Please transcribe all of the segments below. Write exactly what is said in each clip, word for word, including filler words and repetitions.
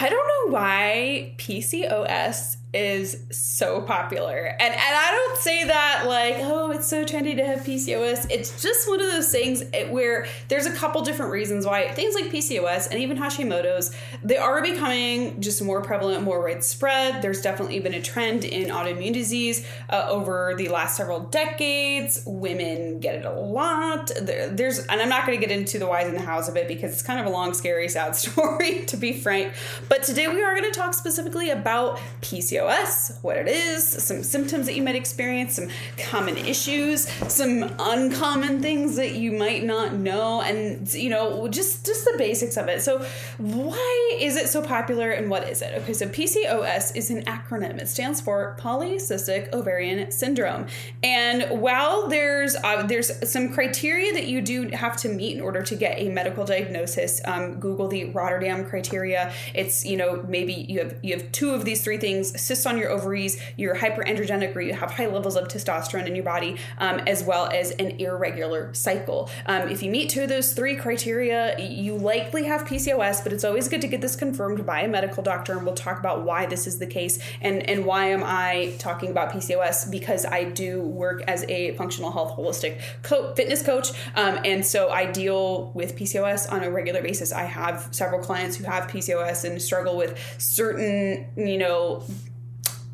I don't know why P C O S is so popular. And and I don't say that like, oh, it's so trendy to have P C O S. It's just one of those things where there's a couple different reasons why things like P C O S and even Hashimoto's, they are becoming just more prevalent, more widespread. There's definitely been a trend in autoimmune disease uh, over the last several decades. Women get it a lot. There, there's, and I'm not going to get into the whys and the hows of it because it's kind of a long, scary, sad story, to be frank. But today we are going to talk specifically about P C O S. P C O S, what it is, some symptoms that you might experience, some common issues, some uncommon things that you might not know, and, you know, just, just the basics of it. So why is it so popular and what is it? Okay, so P C O S is an acronym. It stands for Polycystic Ovarian Syndrome. And while there's uh, there's some criteria that you do have to meet in order to get a medical diagnosis, um, Google the Rotterdam criteria. It's, you know, maybe you have you have two of these three things. Cysts on your ovaries, you're hyperandrogenic, or you have high levels of testosterone in your body, um, as well as an irregular cycle. Um, if you meet two of those three criteria, you likely have P C O S, but it's always good to get this confirmed by a medical doctor, and we'll talk about why this is the case and, and why am I talking about P C O S, because I do work as a functional health holistic co- fitness coach, um, and so I deal with P C O S on a regular basis. I have several clients who have P C O S and struggle with certain, you know,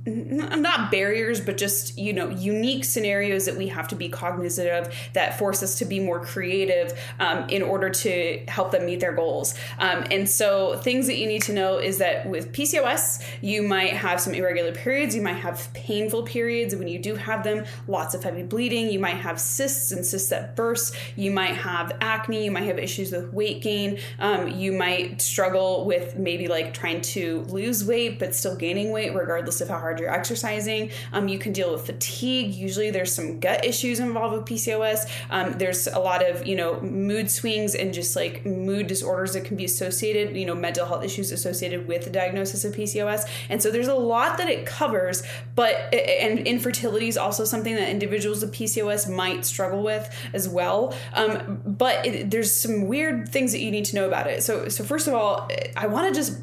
not barriers, but just, you know, unique scenarios that we have to be cognizant of that force us to be more creative um, in order to help them meet their goals. Um, and so things that you need to know is that with P C O S, you might have some irregular periods. You might have painful periods. When you do have them, lots of heavy bleeding. You might have cysts and cysts that burst. You might have acne. You might have issues with weight gain. Um, you might struggle with maybe like trying to lose weight, but still gaining weight regardless of how hard you're exercising. Um, you can deal with fatigue. Usually there's some gut issues involved with P C O S. Um, there's a lot of, you know, mood swings and just like mood disorders that can be associated, you know, mental health issues associated with the diagnosis of P C O S. And so there's a lot that it covers, but, and infertility is also something that individuals with P C O S might struggle with as well. Um, but it, there's some weird things that you need to know about it. So, so first of all, I want to just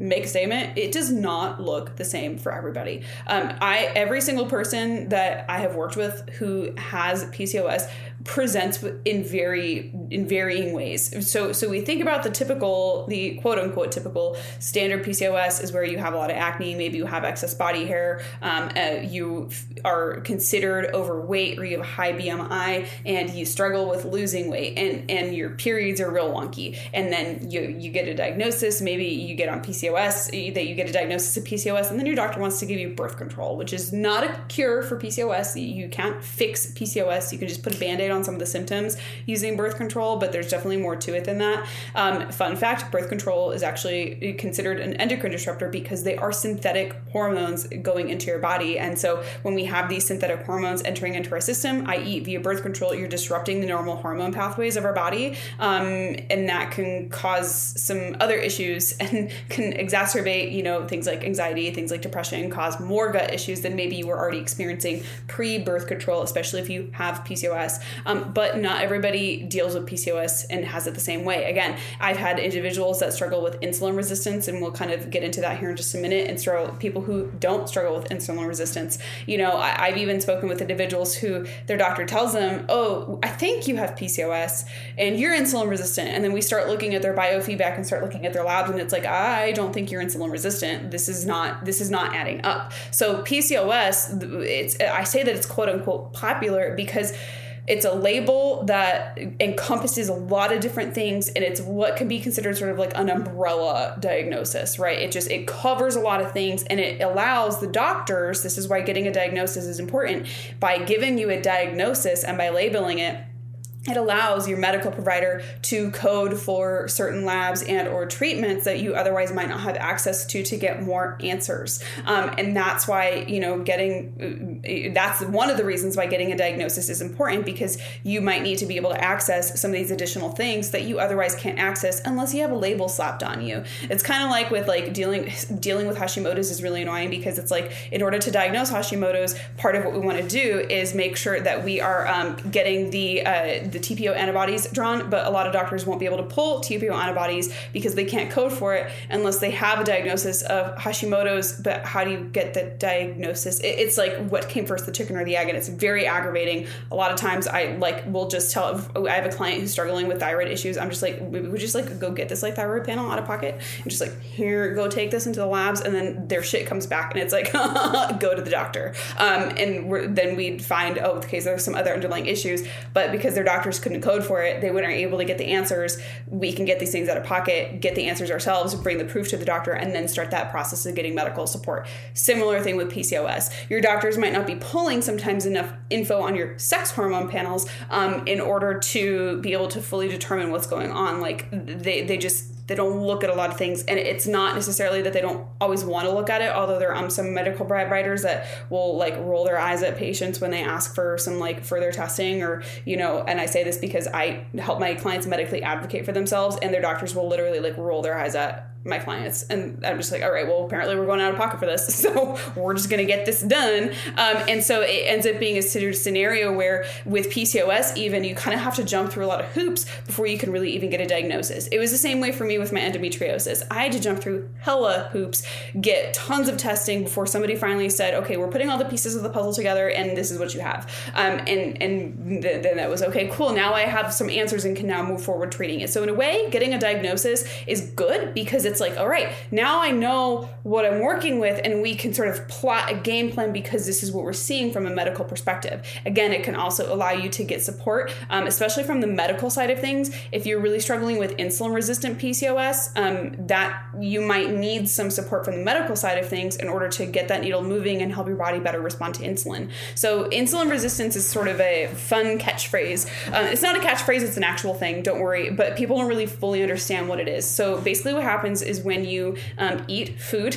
make a statement, it does not look the same for everybody. Um, I every single person that I have worked with who has P C O S presents in very in varying ways. So so we think about the typical, the quote unquote typical standard P C O S is where you have a lot of acne, maybe you have excess body hair, um, uh, you are considered overweight, or you have a high B M I, and you struggle with losing weight, and, and your periods are real wonky. And then you you get a diagnosis, maybe you get on P C O S, that you get a diagnosis of P C O S, and then your doctor wants to give you birth control, which is not a cure for P C O S. You can't fix P C O S. You can just put a Band-Aid on some of the symptoms using birth control, but there's definitely more to it than that. Um, fun fact, birth control is actually considered an endocrine disruptor because they are synthetic hormones going into your body. And so when we have these synthetic hormones entering into our system, that is via birth control, you're disrupting the normal hormone pathways of our body. Um, and that can cause some other issues and can exacerbate, you know, things like anxiety, things like depression, cause more gut issues than maybe you were already experiencing pre-birth control, especially if you have P C O S. Um, but not everybody deals with P C O S and has it the same way. Again, I've had individuals that struggle with insulin resistance, and we'll kind of get into that here in just a minute, and struggle, people who don't struggle with insulin resistance. You know, I, I've even spoken with individuals who their doctor tells them, oh, I think you have P C O S and you're insulin resistant. And then we start looking at their biofeedback and start looking at their labs, and it's like, I don't think you're insulin resistant. This is not, this is not adding up. So P C O S, it's, I say that it's quote unquote popular because it's a label that encompasses a lot of different things, and it's what can be considered sort of like an umbrella diagnosis, right? It just, it covers a lot of things, and it allows the doctors, this is why getting a diagnosis is important, by giving you a diagnosis and by labeling it, it allows your medical provider to code for certain labs and or treatments that you otherwise might not have access to to get more answers. Um, and that's why, you know, getting, that's one of the reasons why getting a diagnosis is important, because you might need to be able to access some of these additional things that you otherwise can't access unless you have a label slapped on you. It's kind of like with like dealing, dealing with Hashimoto's is really annoying, because it's like, in order to diagnose Hashimoto's, part of what we want to do is make sure that we are um, getting the, uh, the T P O antibodies drawn, but a lot of doctors won't be able to pull T P O antibodies because they can't code for it unless they have a diagnosis of Hashimoto's. But how do you get the diagnosis? It, it's like, what came first, the chicken or the egg? And it's very aggravating. A lot of times I like will just tell, if I have a client who's struggling with thyroid issues, I'm just like, we would just like go get this like thyroid panel out of pocket and just like, here, go take this into the labs. And then their shit comes back and it's like, go to the doctor. Um, and we're, then we'd find, oh, okay, so there's some other underlying issues, but because their doctors couldn't code for it, they weren't able to get the answers. We can get these things out of pocket, get the answers ourselves, bring the proof to the doctor, and then start that process of getting medical support. Similar thing with P C O S. Your doctors might not be pulling sometimes enough info on your sex hormone panels um, in order to be able to fully determine what's going on. Like they, they just... They don't look at a lot of things, and it's not necessarily that they don't always want to look at it, although there are um, some medical providers that will like roll their eyes at patients when they ask for some like further testing or, you know, and I say this because I help my clients medically advocate for themselves, and their doctors will literally like roll their eyes at my clients, and I'm just like, all right, well, apparently we're going out of pocket for this, so we're just going to get this done. Um, and so it ends up being a scenario where with P C O S even, you kind of have to jump through a lot of hoops before you can really even get a diagnosis. It was the same way for me with my endometriosis. I had to jump through hella hoops, get tons of testing before somebody finally said, okay, we're putting all the pieces of the puzzle together and this is what you have. Um, and and th- then that was, okay, cool, now I have some answers and can now move forward treating it. So in a way, getting a diagnosis is good because it's like, all right, now I know what I'm working with and we can sort of plot a game plan because this is what we're seeing from a medical perspective. Again, it can also allow you to get support, um, especially from the medical side of things. If you're really struggling with insulin-resistant P C O S, um, that you might need some support from the medical side of things in order to get that needle moving and help your body better respond to insulin. So insulin resistance is sort of a fun catchphrase. Um, it's not a catchphrase, it's an actual thing, don't worry, but people don't really fully understand what it is. So basically what happens is when you um, eat food,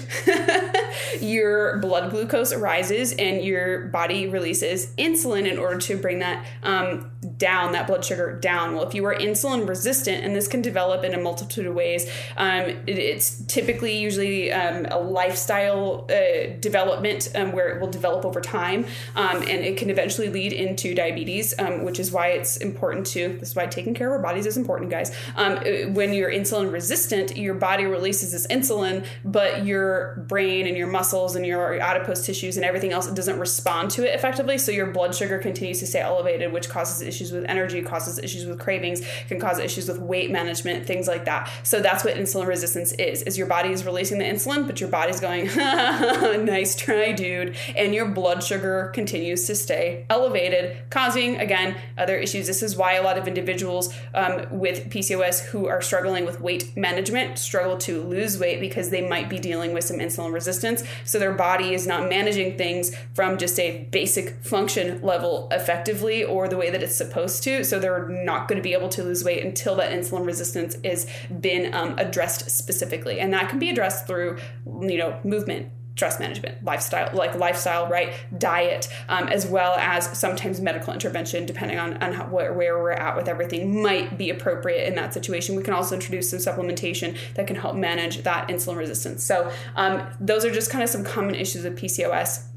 your blood glucose rises and your body releases insulin in order to bring that um, down, that blood sugar down. Well, if you are insulin resistant, and this can develop in a multitude of ways, um, it, it's typically usually um, a lifestyle uh, development um, where it will develop over time, um, and it can eventually lead into diabetes, um, which is why it's important to, this is why taking care of our bodies is important, guys. Um, when you're insulin resistant, your body releases this insulin, but your brain and your muscles and your adipose tissues and everything else, it doesn't respond to it effectively. So your blood sugar continues to stay elevated, which causes issues with energy, causes issues with cravings, can cause issues with weight management, things like that. So that's what insulin resistance is, is your body is releasing the insulin, but your body's going, nice try, dude. And your blood sugar continues to stay elevated, causing, again, other issues. This is why a lot of individuals um, with P C O S who are struggling with weight management struggle to lose weight because they might be dealing with some insulin resistance. So their body is not managing things from just a basic function level effectively or the way that it's supposed to. So they're not going to be able to lose weight until that insulin resistance is been um, addressed specifically. And that can be addressed through, you know, movement, stress management, lifestyle, like lifestyle, right? Diet, um, as well as sometimes medical intervention, depending on, on how, where we're at with everything, might be appropriate in that situation. We can also introduce some supplementation that can help manage that insulin resistance. So um, those are just kind of some common issues with P C O S.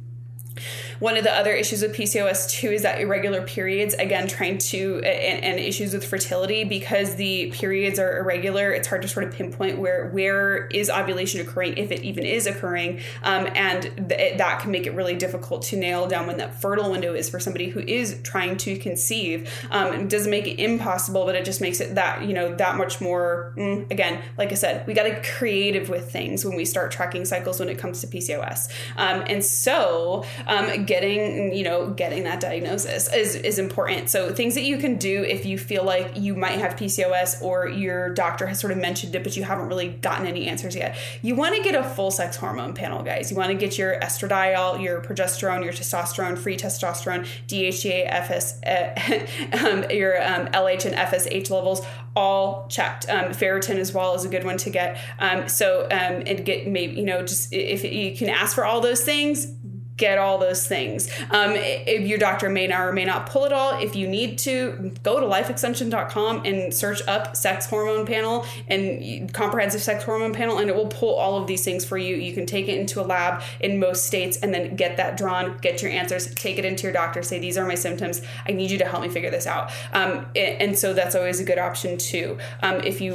One of the other issues with P C O S too is that irregular periods, again, trying to, and, and issues with fertility because the periods are irregular. It's hard to sort of pinpoint where, where is ovulation occurring, if it even is occurring. Um, and th- that can make it really difficult to nail down when that fertile window is for somebody who is trying to conceive. Um, it doesn't make it impossible, but it just makes it that, you know, that much more, mm, again, like I said, we got to get creative with things when we start tracking cycles when it comes to P C O S. Um, and so, um, getting, you know, getting that diagnosis is, is important. So things that you can do if you feel like you might have P C O S or your doctor has sort of mentioned it, but you haven't really gotten any answers yet. You want to get a full sex hormone panel, guys. You want to get your estradiol, your progesterone, your testosterone, free testosterone, D H E A, F S, uh, um, your um, L H and F S H levels all checked. Um, ferritin as well is a good one to get. Um, so um, and get maybe, you know, just if you can ask for all those things, get all those things. Um, if your doctor may not or may not pull it all. If you need to, go to life extension dot com and search up sex hormone panel and comprehensive sex hormone panel, and it will pull all of these things for you. You can take it into a lab in most states and then get that drawn, get your answers, take it into your doctor, say, these are my symptoms. I need you to help me figure this out. Um, and so that's always a good option too. Um, if you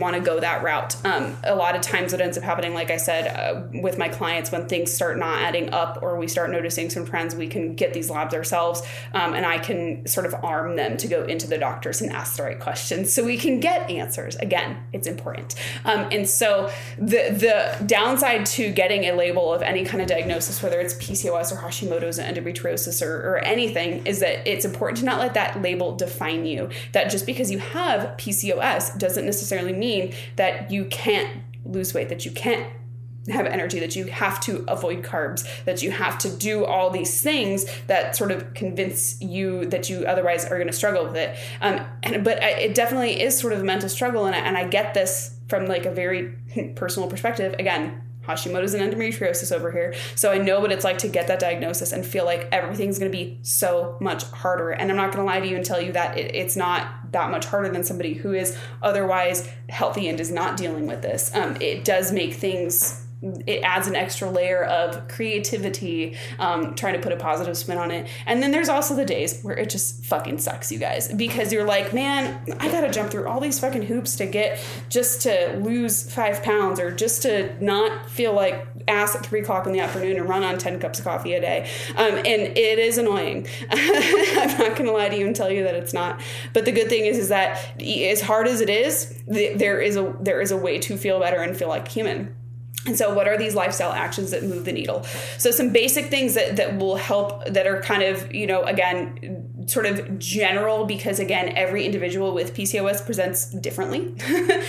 want to go that route. Um, a lot of times what ends up happening, like I said, uh, with my clients, when things start not adding up or we start noticing some trends, we can get these labs ourselves, um, and I can sort of arm them to go into the doctors and ask the right questions so we can get answers. Again, it's important. Um, and so the the downside to getting a label of any kind of diagnosis, whether it's P C O S or Hashimoto's and endometriosis or, or anything, is that it's important to not let that label define you. That just because you have P C O S doesn't necessarily mean that you can't lose weight, that you can't have energy, that you have to avoid carbs, that you have to do all these things that sort of convince you that you otherwise are going to struggle with it. Um, and, but I, it definitely is sort of a mental struggle. And I, and I get this from like a very personal perspective. Again, Hashimoto's and endometriosis over here. So I know what it's like to get that diagnosis and feel like everything's going to be so much harder. And I'm not going to lie to you and tell you that it, it's not that much harder than somebody who is otherwise healthy and is not dealing with this. Um, it does make things... It adds an extra layer of creativity, um, trying to put a positive spin on it. And then there's also the days where it just fucking sucks, you guys, because you're like, man, I got to jump through all these fucking hoops to get just to lose five pounds or just to not feel like ass at three o'clock in the afternoon and run on ten cups of coffee a day. Um, and it is annoying. I'm not going to lie to you and tell you that it's not. But the good thing is, is that as hard as it is, there is a, there is a way to feel better and feel like human. And so what are these lifestyle actions that move the needle? So some basic things that, that will help, that are kind of, you know, again, sort of general, because again, every individual with P C O S presents differently.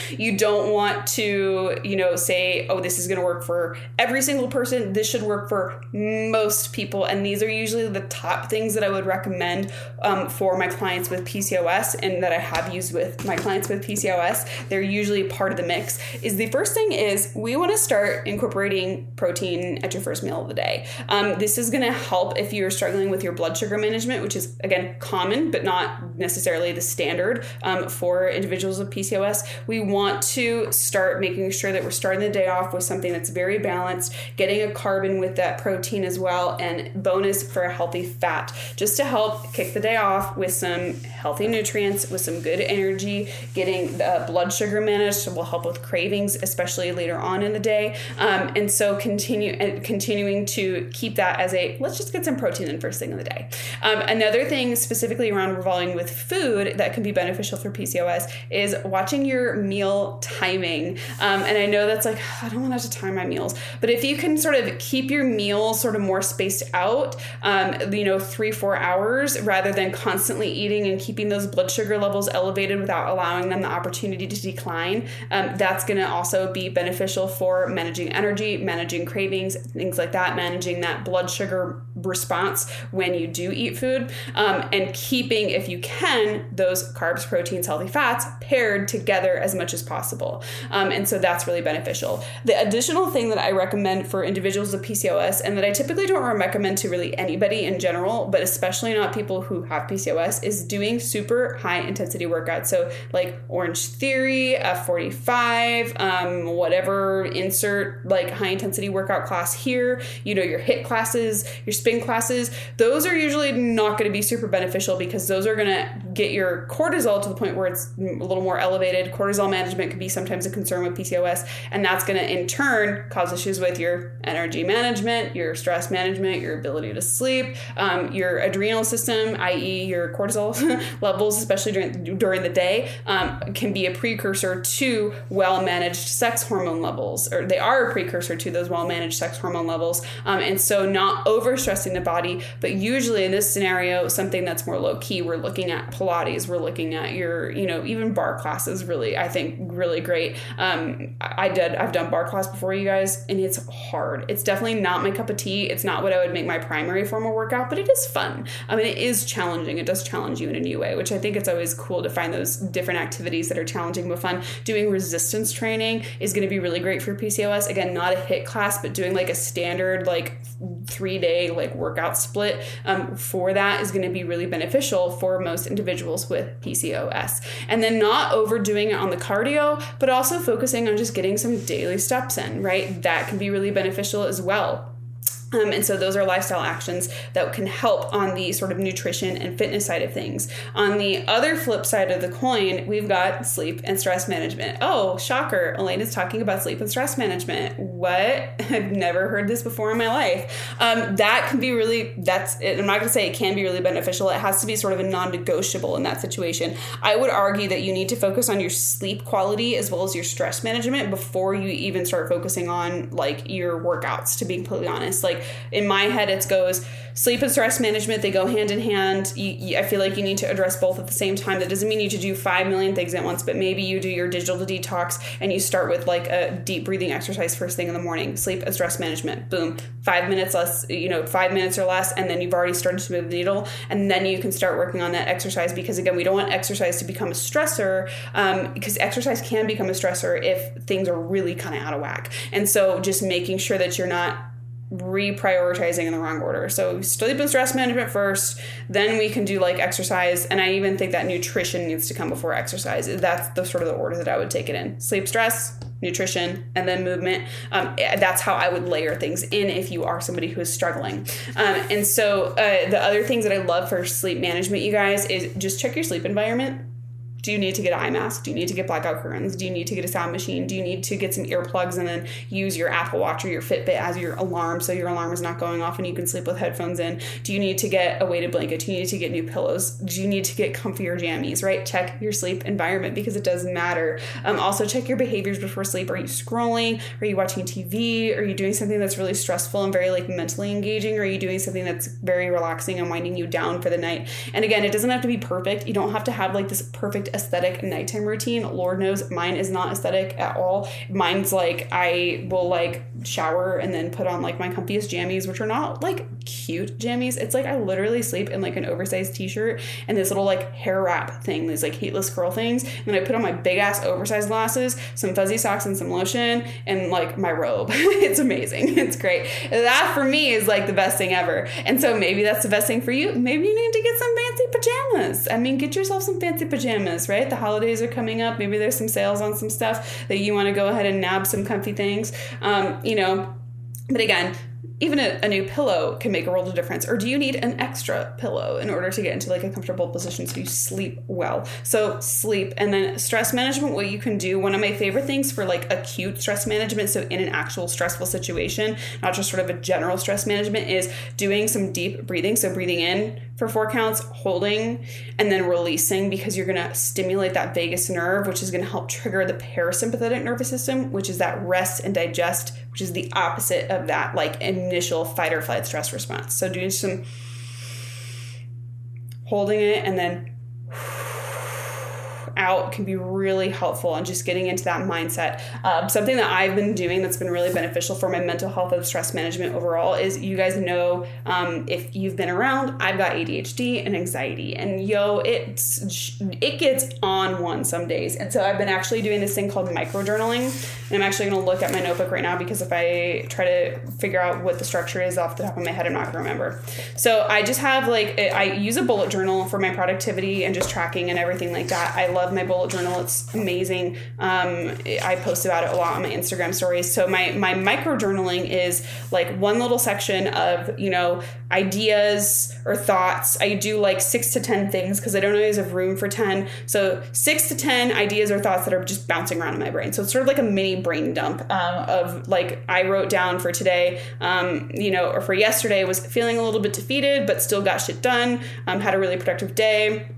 You don't want to, you know, say, oh, this is going to work for every single person. This should work for most people. And these are usually the top things that I would recommend um, for my clients with P C O S and that I have used with my clients with P C O S. They're usually part of the mix. Is the first thing is we want to start incorporating protein at your first meal of the day. Um, this is going to help if you're struggling with your blood sugar management, which is, again, common, but not necessarily the standard um, for individuals with P C O S. We want to start making sure that we're starting the day off with something that's very balanced, getting a carb in with that protein as well, and bonus for a healthy fat, just to help kick the day off with some healthy nutrients, with some good energy, getting the blood sugar managed, so will help with cravings, especially later on in the day. Um, and so continue and continuing to keep that as a, let's just get some protein in first thing in the day. Um, another thing specifically around revolving with food that can be beneficial for P C O S is watching your meal timing. Um, and I know that's like, I don't want to time my meals, but if you can sort of keep your meals sort of more spaced out, um, you know, three, four hours rather than constantly eating and keeping those blood sugar levels elevated without allowing them the opportunity to decline, um, that's going to also be beneficial for managing energy, managing cravings, things like that, managing that blood sugar response when you do eat food. Um, And keeping, if you can, those carbs, proteins, healthy fats paired together as much as possible. Um, and so that's really beneficial. The additional thing that I recommend for individuals with P C O S, and that I typically don't recommend to really anybody in general, but especially not people who have P C O S, is doing super high intensity workouts. So like Orange Theory, F forty-five, um, whatever, insert like high intensity workout class here, you know, your HIIT classes, your spin classes. Those are usually not going to be super beneficial because those are going to get your cortisol to the point where it's a little more elevated. Cortisol management can be sometimes a concern with P C O S, and that's going to in turn cause issues with your energy management, your stress management, your ability to sleep, um, your adrenal system, that is your cortisol levels, especially during during the day, um, can be a precursor to well-managed sex hormone levels, or they are a precursor to those well-managed sex hormone levels. Um, and so not overstressing the body, but usually in this scenario, some Something that's more low key. We're looking at Pilates. We're looking at your, you know, even bar classes. Really, I think really great. Um, I did. I've done bar class before, you guys, and it's hard. It's definitely not my cup of tea. It's not what I would make my primary formal workout, but it is fun. I mean, it is challenging. It does challenge you in a new way, which I think it's always cool to find those different activities that are challenging but fun. Doing resistance training is going to be really great for P C O S. Again, not a HIIT class, but doing like a standard like three day like workout split um, for that is going to be really beneficial for most individuals with P C O S. And then not overdoing it on the cardio, but also focusing on just getting some daily steps in, right? That can be really beneficial as well. Um, and so those are lifestyle actions that can help on the sort of nutrition and fitness side of things. On the other flip side of the coin, we've got sleep and stress management. Oh, shocker. Elena's talking about sleep and stress management. What? I've never heard this before in my life. Um, that can be really, that's it. I'm not going to say it can be really beneficial. It has to be sort of a non-negotiable in that situation. I would argue that you need to focus on your sleep quality as well as your stress management before you even start focusing on like your workouts, to be completely honest. Like, in my head, it goes sleep and stress management. They go hand in hand. You, you, I feel like you need to address both at the same time. That doesn't mean you to do five million things at once, but maybe you do your digital detox and you start with like a deep breathing exercise first thing in the morning. Sleep and stress management. Boom. Five minutes less, you know, five minutes or less. And then you've already started to move the needle. And then you can start working on that exercise, because again, we don't want exercise to become a stressor, um, because exercise can become a stressor if things are really kind of out of whack. And so just making sure that you're not reprioritizing in the wrong order. So sleep and stress management first, then we can do like exercise. And I even think that nutrition needs to come before exercise. That's the sort of the order that I would take it in. Sleep, stress, nutrition, and then movement. Um, that's how I would layer things in if you are somebody who is struggling. Um, and so uh, the other things that I love for sleep management, you guys, is just check your sleep environment. Do you need to get an eye mask? Do you need to get blackout curtains? Do you need to get a sound machine? Do you need to get some earplugs and then use your Apple Watch or your Fitbit as your alarm so your alarm is not going off and you can sleep with headphones in? Do you need to get a weighted blanket? Do you need to get new pillows? Do you need to get comfier jammies, right? Check your sleep environment, because it does matter. Um, also check your behaviors before sleep. Are you scrolling? Are you watching T V? Are you doing something that's really stressful and very like mentally engaging? Or are you doing something that's very relaxing and winding you down for the night? And again, it doesn't have to be perfect. You don't have to have like this perfect aesthetic nighttime routine. Lord knows mine is not aesthetic at all. Mine's like, I will like shower and then put on like my comfiest jammies, which are not like cute jammies. It's like I literally sleep in like an oversized t-shirt and this little like hair wrap thing, these like heatless curl things. And then I put on my big ass oversized glasses, some fuzzy socks and some lotion and like my robe. It's amazing. It's great. That for me is like the best thing ever. And so maybe that's the best thing for you. Maybe you need to get some fancy pajamas. I mean, get yourself some fancy pajamas, right? The holidays are coming up. Maybe there's some sales on some stuff that you want to go ahead and nab some comfy things, um, you know, but again, even a, a new pillow can make a world of difference. Or do you need an extra pillow in order to get into like a comfortable position so you sleep well? So sleep, and then stress management, what you can do. One of my favorite things for like acute stress management, so in an actual stressful situation, not just sort of a general stress management, is doing some deep breathing. So breathing in for four counts, holding, and then releasing, because you're going to stimulate that vagus nerve, which is going to help trigger the parasympathetic nervous system, which is that rest and digest, which is the opposite of that like initial fight or flight stress response. So doing some holding it and then out can be really helpful, and just getting into that mindset. Um, something that I've been doing that's been really beneficial for my mental health and stress management overall is, you guys know, um, if you've been around, I've got A D H D and anxiety, and yo, it's, it gets on one some days. And so I've been actually doing this thing called microjournaling, and I'm actually going to look at my notebook right now, because if I try to figure out what the structure is off the top of my head, I'm not going to remember. So I just have like, I use a bullet journal for my productivity and just tracking and everything like that. I love my bullet journal. It's amazing. Um, I post about it a lot on my Instagram stories. So my, my micro journaling is like one little section of, you know, ideas or thoughts. I do like six to ten things, because I don't always have room for ten. So six to ten ideas or thoughts that are just bouncing around in my brain. So it's sort of like a mini brain dump um, of like, I wrote down for today, um, you know, or for yesterday, was feeling a little bit defeated, but still got shit done. Um, had a really productive day.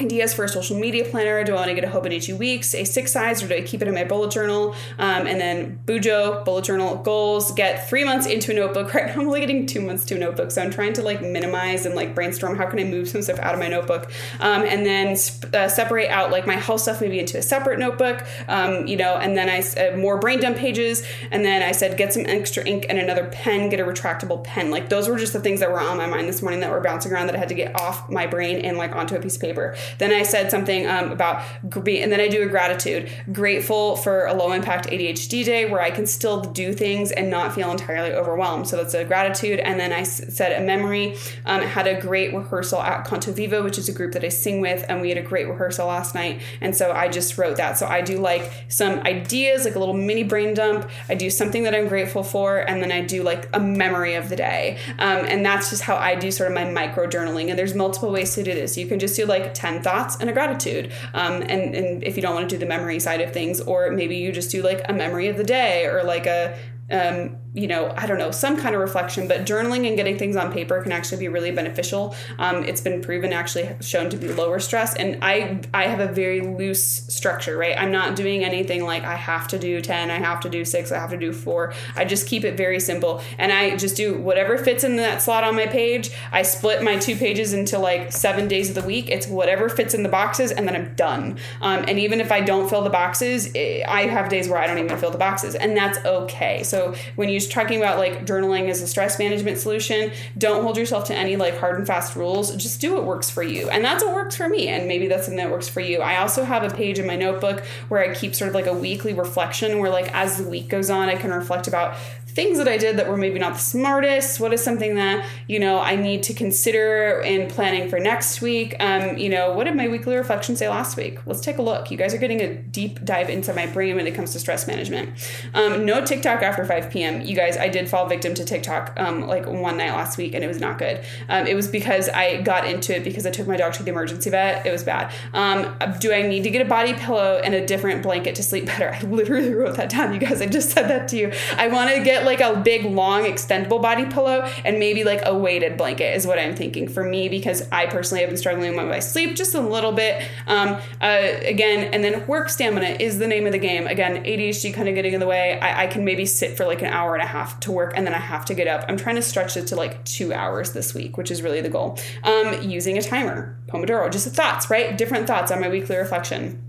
Ideas for a social media planner. Do I want to get a Hobonichi Weeks, a six size, or do I keep it in my bullet journal? Um, and then Bujo, bullet journal goals. Get three months into a notebook. Right now I'm only getting two months to a notebook. So I'm trying to like minimize and like brainstorm how can I move some stuff out of my notebook. Um, and then sp- uh, separate out like my health stuff maybe into a separate notebook, um, you know, and then I uh, more brain dump pages. And then I said, get some extra ink and another pen, get a retractable pen. Like those were just the things that were on my mind this morning that were bouncing around that I had to get off my brain and like onto a piece of paper. Then I said something um, about, and then I do a gratitude, grateful for a low impact A D H D day where I can still do things and not feel entirely overwhelmed. So that's a gratitude. And then I said a memory, um, had a great rehearsal at Conto Vivo, which is a group that I sing with. And we had a great rehearsal last night. And so I just wrote that. So I do like some ideas, like a little mini brain dump. I do something that I'm grateful for. And then I do like a memory of the day. Um, and that's just how I do sort of my micro journaling. And there's multiple ways to do this. You can just do like ten thoughts and a gratitude. Um, and, and if you don't want to do the memory side of things, or maybe you just do like a memory of the day or like a, um, you know, I don't know, some kind of reflection, but journaling and getting things on paper can actually be really beneficial. Um, it's been proven, actually shown to be lower stress. And I, I have a very loose structure, right? I'm not doing anything like I have to do ten, I have to do six, I have to do four. I just keep it very simple. And I just do whatever fits in that slot on my page. I split my two pages into like seven days of the week. It's whatever fits in the boxes, and then I'm done. Um, and even if I don't fill the boxes, it, I have days where I don't even fill the boxes, and that's okay. So when you talking about like journaling as a stress management solution, don't hold yourself to any like hard and fast rules. Just do what works for you. And that's what works for me. And maybe that's something that works for you. I also have a page in my notebook where I keep sort of like a weekly reflection where like as the week goes on, I can reflect about things that I did that were maybe not the smartest. What is something that, you know, I need to consider in planning for next week? Um, you know, what did my weekly reflection say last week? Let's take a look. You guys are getting a deep dive into my brain when it comes to stress management. Um, no TikTok after five p.m. You guys, I did fall victim to TikTok um, like one night last week, and it was not good. Um, it was because I got into it because I took my dog to the emergency vet. It was bad. Um, do I need to get a body pillow and a different blanket to sleep better? I literally wrote that down, you guys. I just said that to you. I want to get like a big long extendable body pillow and maybe like a weighted blanket is what I'm thinking for me, because I personally have been struggling with my sleep just a little bit. Um, uh, again, and then work stamina is the name of the game. Again, A D H D kind of getting in the way. I, I can maybe sit for like an hour and a half to work, and then I have to get up. I'm trying to stretch it to like two hours this week, which is really the goal. Um, using a timer, Pomodoro, just thoughts, right? Different thoughts on my weekly reflection.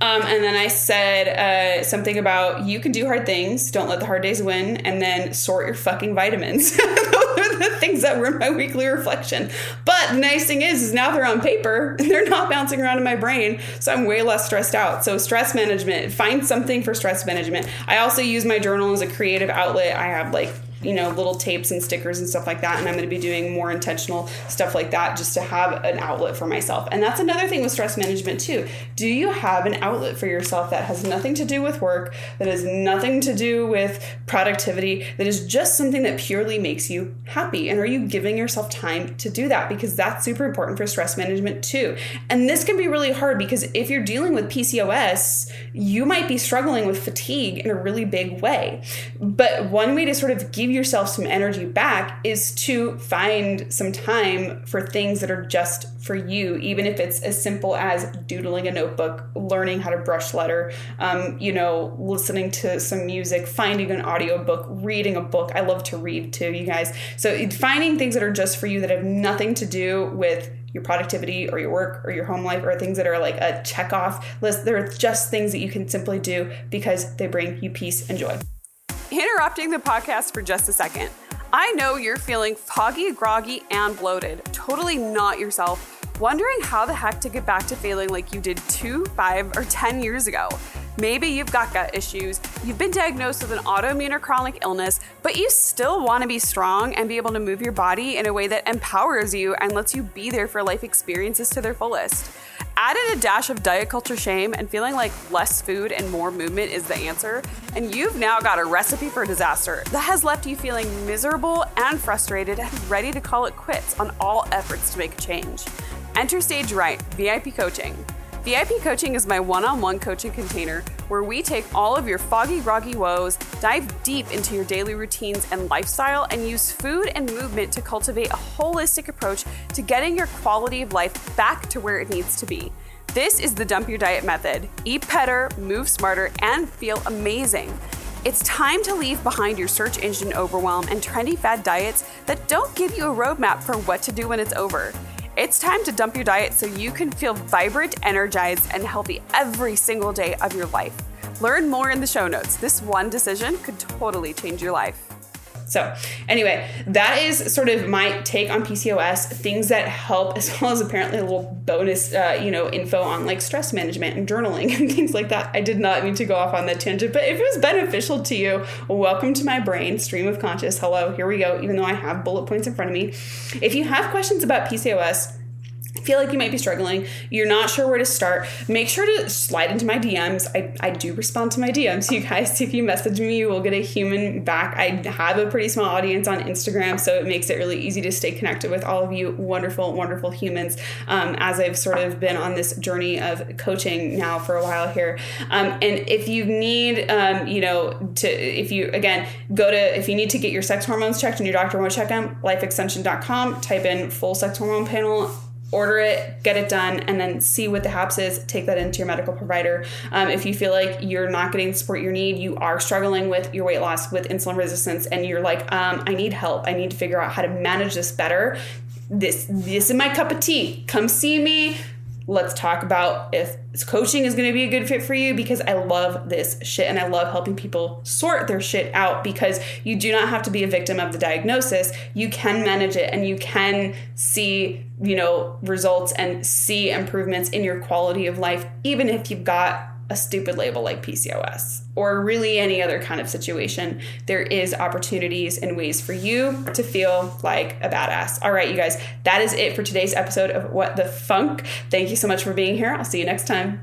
Um, and then I said uh, something about you can do hard things, don't let the hard days win, and then sort your fucking vitamins. Those are the things that were in my weekly reflection. But the nice thing is, is now they're on paper. They're not bouncing around in my brain, so I'm way less stressed out. So stress management, find something for stress management. I also use my journal as a creative outlet. I have like, you know, little tapes and stickers and stuff like that. And I'm going to be doing more intentional stuff like that just to have an outlet for myself. And that's another thing with stress management too. Do you have an outlet for yourself that has nothing to do with work, that has nothing to do with productivity, that is just something that purely makes you happy? And are you giving yourself time to do that? Because that's super important for stress management too. And this can be really hard because if you're dealing with P C O S, you might be struggling with fatigue in a really big way. But one way to sort of give yourself some energy back is to find some time for things that are just for you, even if it's as simple as doodling a notebook, learning how to brush letter, um, you know, listening to some music, finding an audiobook, reading a book. I love to read too, you guys. So finding things that are just for you that have nothing to do with your productivity or your work or your home life or things that are like a check off list. They're just things that you can simply do because they bring you peace and joy. Interrupting the podcast for just a second. I know you're feeling foggy, groggy, and bloated, totally not yourself, wondering how the heck to get back to feeling like you did two, five, or ten years ago. Maybe you've got gut issues, you've been diagnosed with an autoimmune or chronic illness, but you still want to be strong and be able to move your body in a way that empowers you and lets you be there for life experiences to their fullest. Added a dash of diet culture shame and feeling like less food and more movement is the answer, and you've now got a recipe for disaster that has left you feeling miserable and frustrated and ready to call it quits on all efforts to make a change. Enter Stage Right, V I P Coaching. V I P Coaching is my one-on-one coaching container where we take all of your foggy, groggy woes, dive deep into your daily routines and lifestyle, and use food and movement to cultivate a holistic approach to getting your quality of life back to where it needs to be. This is the Dump Your Diet method. Eat better, move smarter, and feel amazing. It's time to leave behind your search engine overwhelm and trendy fad diets that don't give you a roadmap for what to do when it's over. It's time to dump your diet so you can feel vibrant, energized, and healthy every single day of your life. Learn more in the show notes. This one decision could totally change your life. So anyway, that is sort of my take on P C O S, things that help, as well as apparently a little bonus, uh, you know, info on like stress management and journaling and things like that. I did not mean to go off on that tangent, but if it was beneficial to you, welcome to my brain, stream of conscious. Hello, here we go. Even though I have bullet points in front of me. If you have questions about P C O S, feel like you might be struggling, you're not sure where to start, make sure to slide into my D Ms. I, I do respond to my D Ms, you guys. If you message me, you will get a human back. I have a pretty small audience on Instagram, so it makes it really easy to stay connected with all of you wonderful, wonderful humans um, as I've sort of been on this journey of coaching now for a while here. Um, and if you need, um, you know, to, if you, again, go to, if you need to get your sex hormones checked and your doctor won't check them, life extension dot com, type in full sex hormone panel, order it, get it done, and then see what the haps is. Take that into your medical provider. Um, if you feel like you're not getting the support you need, you are struggling with your weight loss, with insulin resistance, and you're like, um, I need help. I need to figure out how to manage this better. This, this is my cup of tea. Come see me. Let's talk about if coaching is going to be a good fit for you, because I love this shit and I love helping people sort their shit out, because you do not have to be a victim of the diagnosis. You can manage it and you can see, you know, results and see improvements in your quality of life, even if you've got a stupid label like P C O S or really any other kind of situation. There is opportunities and ways for you to feel like a badass. All right, you guys, that is it for today's episode of What the Funk. Thank you so much for being here. I'll see you next time.